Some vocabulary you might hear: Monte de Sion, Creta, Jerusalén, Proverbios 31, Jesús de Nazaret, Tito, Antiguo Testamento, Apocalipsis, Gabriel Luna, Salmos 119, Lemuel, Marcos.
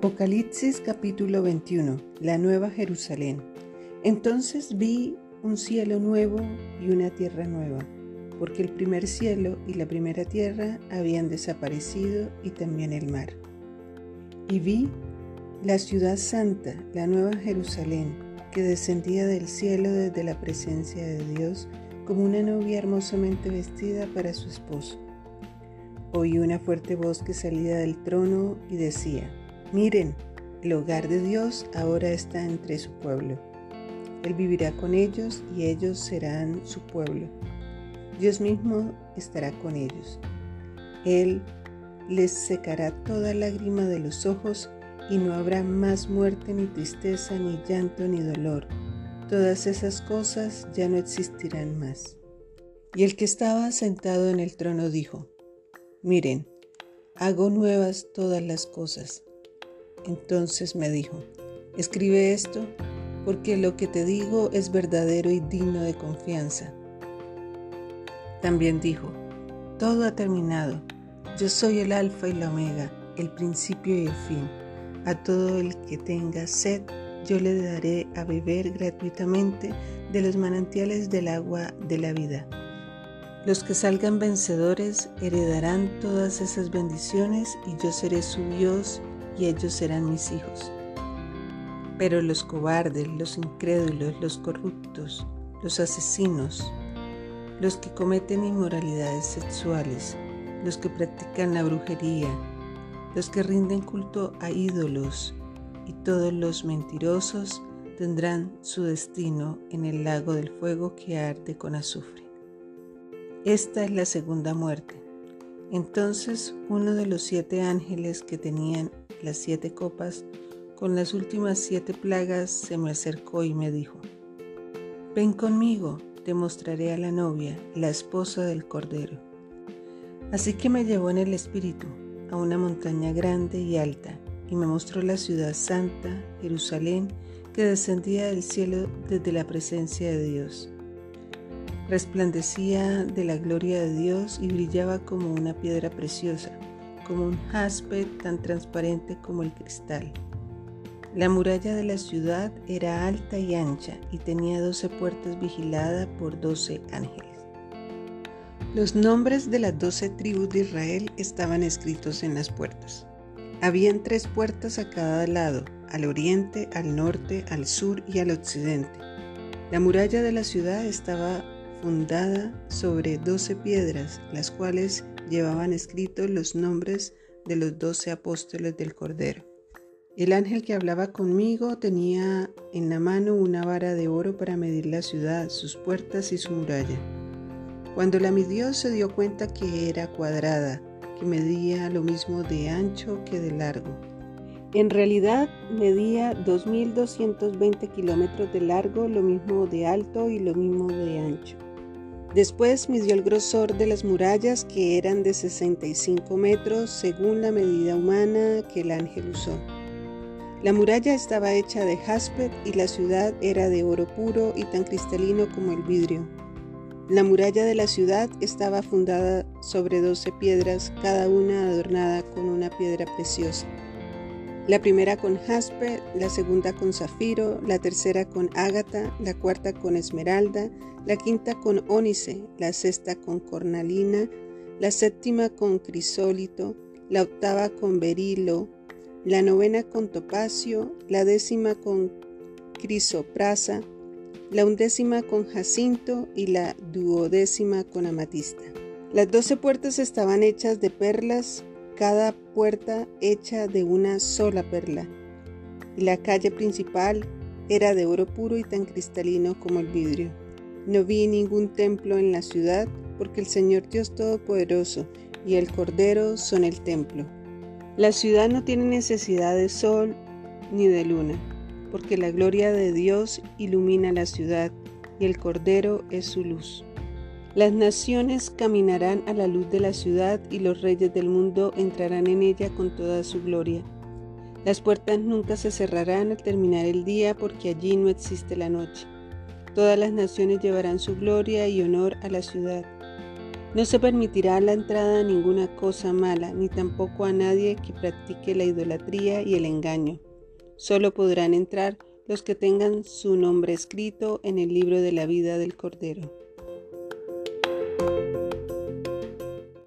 Apocalipsis capítulo 21, la Nueva Jerusalén. Entonces vi un cielo nuevo y una tierra nueva, porque el primer cielo y la primera tierra habían desaparecido y también el mar. Y vi la ciudad santa, la Nueva Jerusalén, que descendía del cielo desde la presencia de Dios como una novia hermosamente vestida para su esposo. Oí una fuerte voz que salía del trono y decía: «Miren, el hogar de Dios ahora está entre su pueblo. Él vivirá con ellos y ellos serán su pueblo. Dios mismo estará con ellos. Él les secará toda lágrima de los ojos y no habrá más muerte, ni tristeza, ni llanto, ni dolor. Todas esas cosas ya no existirán más». Y el que estaba sentado en el trono dijo: «Miren, hago nuevas todas las cosas». Entonces me dijo: «Escribe esto, porque lo que te digo es verdadero y digno de confianza». También dijo: «Todo ha terminado. Yo soy el Alfa y la Omega, el principio y el fin. A todo el que tenga sed, yo le daré a beber gratuitamente de los manantiales del agua de la vida. Los que salgan vencedores heredarán todas esas bendiciones, y yo seré su Dios y ellos serán mis hijos. Pero los cobardes, los incrédulos, los corruptos, los asesinos, los que cometen inmoralidades sexuales, los que practican la brujería, los que rinden culto a ídolos y todos los mentirosos tendrán su destino en el lago del fuego que arde con azufre. Esta es la segunda muerte». Entonces uno de los 7 ángeles que tenían las 7 copas con las últimas 7 plagas se me acercó y me dijo: «Ven conmigo, te mostraré a la novia, la esposa del Cordero». Así que me llevó en el espíritu a una montaña grande y alta, y me mostró la ciudad santa, Jerusalén, que descendía del cielo desde la presencia de Dios. Resplandecía de la gloria de Dios y brillaba como una piedra preciosa, como un jaspe tan transparente como el cristal. La muralla de la ciudad era alta y ancha, y tenía 12 puertas vigiladas por 12 ángeles. Los nombres de las 12 tribus de Israel estaban escritos en las puertas. Habían 3 puertas a cada lado, al oriente, al norte, al sur y al occidente. La muralla de la ciudad estaba fundada sobre 12 piedras, las cuales llevaban escritos los nombres de los 12 apóstoles del Cordero. El ángel que hablaba conmigo tenía en la mano una vara de oro para medir la ciudad, sus puertas y su muralla. Cuando la midió, se dio cuenta que era cuadrada, que medía lo mismo de ancho que de largo. En realidad, medía 2.220 kilómetros de largo, lo mismo de alto y lo mismo de ancho. Después midió el grosor de las murallas, que eran de 65 metros, según la medida humana que el ángel usó. La muralla estaba hecha de jaspe y la ciudad era de oro puro y tan cristalino como el vidrio. La muralla de la ciudad estaba fundada sobre 12 piedras, cada una adornada con una piedra preciosa. La primera con jaspe, la segunda con zafiro, la tercera con ágata, la cuarta con esmeralda, la quinta con ónice, la sexta con cornalina, la séptima con crisólito, la octava con berilo, la novena con topacio, la décima con crisoprasa, la 11ª con jacinto y la 12ª con amatista. Las 12 puertas estaban hechas de perlas, cada puerta hecha de una sola perla. La calle principal era de oro puro y tan cristalino como el vidrio. No vi ningún templo en la ciudad, porque el Señor Dios Todopoderoso y el Cordero son el templo. La ciudad no tiene necesidad de sol ni de luna, porque la gloria de Dios ilumina la ciudad, y el Cordero es su luz. Las naciones caminarán a la luz de la ciudad, y los reyes del mundo entrarán en ella con toda su gloria. Las puertas nunca se cerrarán al terminar el día, porque allí no existe la noche. Todas las naciones llevarán su gloria y honor a la ciudad. No se permitirá la entrada a ninguna cosa mala, ni tampoco a nadie que practique la idolatría y el engaño. Solo podrán entrar los que tengan su nombre escrito en el libro de la vida del Cordero.